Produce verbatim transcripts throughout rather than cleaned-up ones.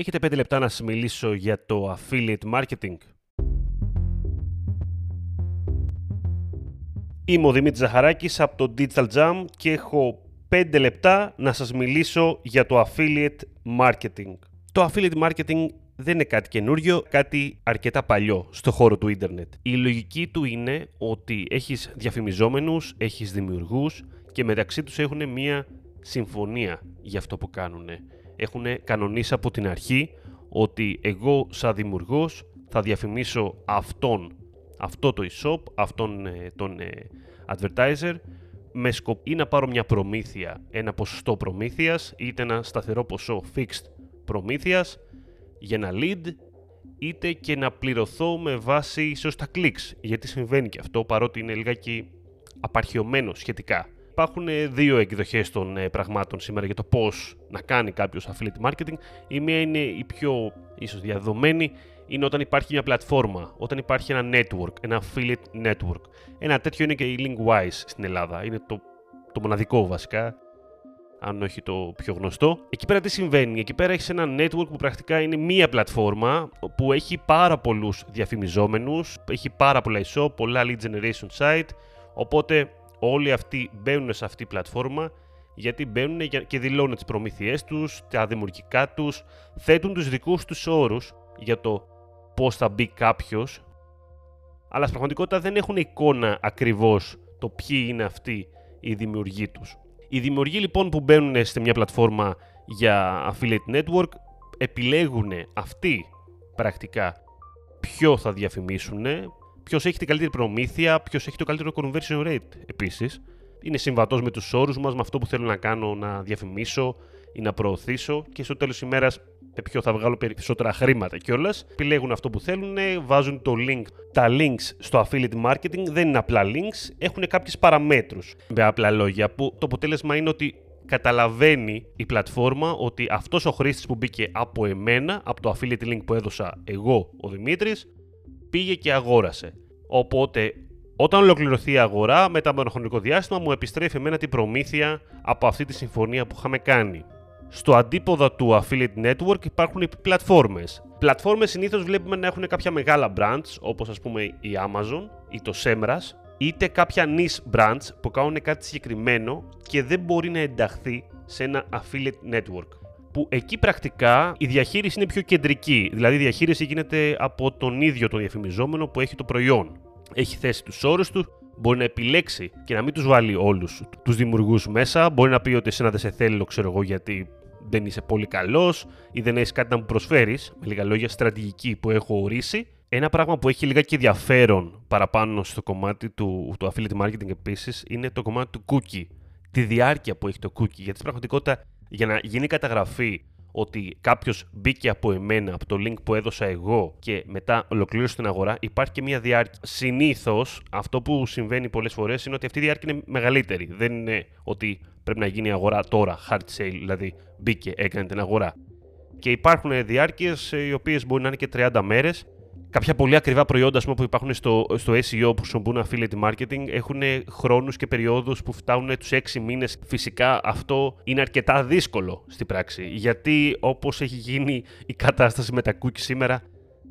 Έχετε πέντε λεπτά να σας μιλήσω για το affiliate marketing. Είμαι ο Δημήτρης Ζαχαράκης από το Digital Jam και έχω πέντε λεπτά να σας μιλήσω για το affiliate marketing. Το affiliate marketing δεν είναι κάτι καινούριο, κάτι αρκετά παλιό στο χώρο του ίντερνετ. Η λογική του είναι ότι έχεις διαφημιζόμενους, έχεις δημιουργούς και μεταξύ τους έχουν μία συμφωνία για αυτό που κάνουν. Έχουν κανονίσει από την αρχή ότι εγώ σαν δημιουργός θα διαφημίσω αυτόν, αυτό το e-shop, αυτόν τον advertiser, με σκοπό ή να πάρω μια προμήθεια, ένα ποσοστό προμήθειας, είτε ένα σταθερό ποσό fixed προμήθειας για ένα lead, είτε και να πληρωθώ με βάση ίσως τα clicks, γιατί συμβαίνει και αυτό, παρότι είναι λιγάκι απαρχιωμένο σχετικά. Υπάρχουν δύο εκδοχές των πραγμάτων σήμερα για το πώς να κάνει κάποιος affiliate marketing. Η μία είναι η πιο ίσως διαδεδομένη, είναι όταν υπάρχει μια πλατφόρμα, όταν υπάρχει ένα network, ένα affiliate network. Ένα τέτοιο είναι και η Linkwise στην Ελλάδα, είναι το, το μοναδικό βασικά, αν όχι το πιο γνωστό. Εκεί πέρα τι συμβαίνει, εκεί πέρα έχεις ένα network που πρακτικά είναι μία πλατφόρμα που έχει πάρα πολλούς διαφημιζόμενους, έχει πάρα πολλά e-shop, πολλά lead generation site, οπότε όλοι αυτοί μπαίνουν σε αυτή τη πλατφόρμα γιατί μπαίνουν και δηλώνουν τις προμήθειές τους, τα δημιουργικά τους, θέτουν τους δικούς τους όρους για το πώς θα μπει κάποιος, αλλά στην πραγματικότητα δεν έχουν εικόνα ακριβώς το ποιοι είναι αυτοί οι δημιουργοί τους. Οι δημιουργοί λοιπόν που μπαίνουν σε μια πλατφόρμα για affiliate network επιλέγουν αυτοί πρακτικά ποιο θα διαφημίσουν, ποιος έχει την καλύτερη προμήθεια, ποιος έχει το καλύτερο conversion rate επίσης. Είναι συμβατός με τους όρους μας, με αυτό που θέλω να κάνω, να διαφημίσω ή να προωθήσω και στο τέλος της ημέρας με ποιο θα βγάλω περισσότερα χρήματα κιόλας. Επιλέγουν αυτό που θέλουν, βάζουν το link. Τα links στο affiliate marketing δεν είναι απλά links, έχουν κάποιες παραμέτρους. Με απλά λόγια, που το αποτέλεσμα είναι ότι καταλαβαίνει η πλατφόρμα ότι αυτός ο χρήστης που μπήκε από εμένα, από το affiliate link που έδωσα εγώ ο Δημήτρης, πήγε και αγόρασε. Οπότε, όταν ολοκληρωθεί η αγορά, μετά από ένα χρονικό διάστημα, μου επιστρέφει εμένα την προμήθεια από αυτή τη συμφωνία που είχαμε κάνει. Στο αντίποδα του affiliate network υπάρχουν οι πλατφόρμες. Πλατφόρμες συνήθως βλέπουμε να έχουν κάποια μεγάλα brands, όπως ας πούμε η Amazon ή το Semras, είτε κάποια niche brands που κάνουν κάτι συγκεκριμένο και δεν μπορεί να ενταχθεί σε ένα affiliate network. Που εκεί πρακτικά η διαχείριση είναι πιο κεντρική, δηλαδή η διαχείριση γίνεται από τον ίδιο τον διαφημιζόμενο που έχει το προϊόν. Έχει θέσει τους όρους του, μπορεί να επιλέξει και να μην τους βάλει όλους τους δημιουργούς μέσα, μπορεί να πει ότι εσένα δεν σε θέλω, ξέρω εγώ, γιατί δεν είσαι πολύ καλός ή δεν έχεις κάτι να μου προσφέρεις, με λίγα λόγια στρατηγική που έχω ορίσει. Ένα πράγμα που έχει λίγα και ενδιαφέρον παραπάνω στο κομμάτι του, του affiliate marketing επίσης είναι το κομμάτι του cookie, τη διάρκεια που έχει το cookie, γιατί στην πραγματικότητα για να γίνει καταγραφή ότι κάποιος μπήκε από εμένα, από το link που έδωσα εγώ και μετά ολοκλήρωσε την αγορά, υπάρχει και μια διάρκεια. Συνήθως αυτό που συμβαίνει πολλές φορές είναι ότι αυτή η διάρκεια είναι μεγαλύτερη. Δεν είναι ότι πρέπει να γίνει η αγορά τώρα, hard sale, δηλαδή μπήκε, έκανε την αγορά. Και υπάρχουν διάρκειες οι οποίες μπορεί να είναι και τριάντα μέρες. Κάποια πολύ ακριβά προϊόντα πούμε, που υπάρχουν στο, στο ες ι ο που χρησιμοποιούν affiliate marketing έχουν χρόνους και περιόδους που φτάνουν τους έξι μήνες. Φυσικά αυτό είναι αρκετά δύσκολο στην πράξη, γιατί όπως έχει γίνει η κατάσταση με τα cookies σήμερα,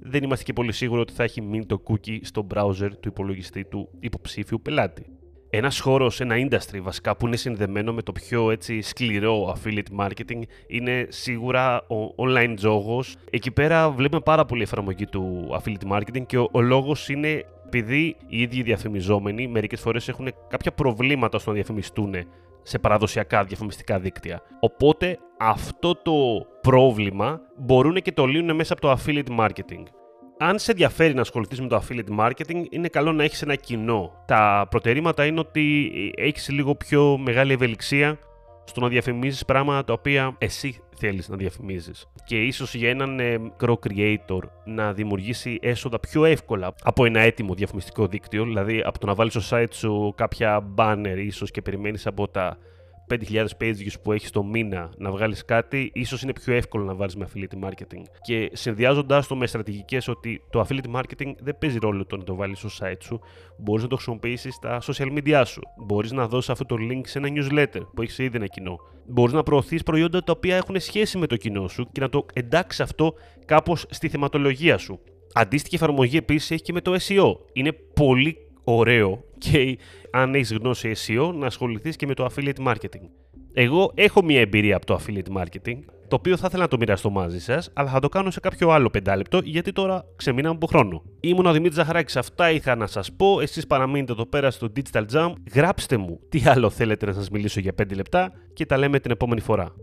δεν είμαστε και πολύ σίγουροι ότι θα έχει μείνει το cookie στο browser του υπολογιστή του υποψήφιου πελάτη. Ένας χώρος, ένα industry βασικά που είναι συνδεμένο με το πιο έτσι, σκληρό affiliate marketing είναι σίγουρα ο online τζόγος. Εκεί πέρα βλέπουμε πάρα πολύ εφαρμογή του affiliate marketing και ο, ο λόγος είναι επειδή οι ίδιοι διαφημιζόμενοι μερικές φορές έχουν κάποια προβλήματα στο να διαφημιστούν σε παραδοσιακά διαφημιστικά δίκτυα. Οπότε αυτό το πρόβλημα μπορούν και το λύνουν μέσα από το affiliate marketing. Αν σε ενδιαφέρει να ασχοληθείς με το affiliate marketing, είναι καλό να έχεις ένα κοινό. Τα προτερήματα είναι ότι έχεις λίγο πιο μεγάλη ευελιξία στο να διαφημίζεις πράγματα τα οποία εσύ θέλεις να διαφημίζεις. Και ίσως για έναν μικρό creator να δημιουργήσει έσοδα πιο εύκολα από ένα έτοιμο διαφημιστικό δίκτυο, δηλαδή από το να βάλεις στο site σου κάποια banner ίσως και περιμένεις από τα πέντε χιλιάδες pages που έχεις το μήνα να βγάλεις κάτι, ίσως είναι πιο εύκολο να βάλεις με affiliate marketing. Και συνδυάζοντάς το με στρατηγικές ότι το affiliate marketing δεν παίζει ρόλο το να το βάλεις στο site σου, μπορείς να το χρησιμοποιήσεις στα social media σου. Μπορείς να δώσεις αυτό το link σε ένα newsletter που έχεις ήδη ένα κοινό. Μπορείς να προωθείς προϊόντα τα οποία έχουν σχέση με το κοινό σου και να το εντάξεις αυτό κάπως στη θεματολογία σου. Αντίστοιχη εφαρμογή επίσης έχει και με το ες ι ο. Είναι πολύ ωραίο και αν έχεις γνώση ες ι ο να ασχοληθείς και με το affiliate marketing. Εγώ έχω μια εμπειρία από το affiliate marketing, το οποίο θα ήθελα να το μοιραστώ μαζί σας, αλλά θα το κάνω σε κάποιο άλλο πεντάλεπτο, γιατί τώρα ξεμείναμε από χρόνο. Ήμουν ο Δημήτρης Ζαχαράκης, αυτά είχα να σας πω. Εσείς παραμείνετε εδώ πέρα στο Digital Jam. Γράψτε μου τι άλλο θέλετε να σας μιλήσω για πέντε λεπτά και τα λέμε την επόμενη φορά.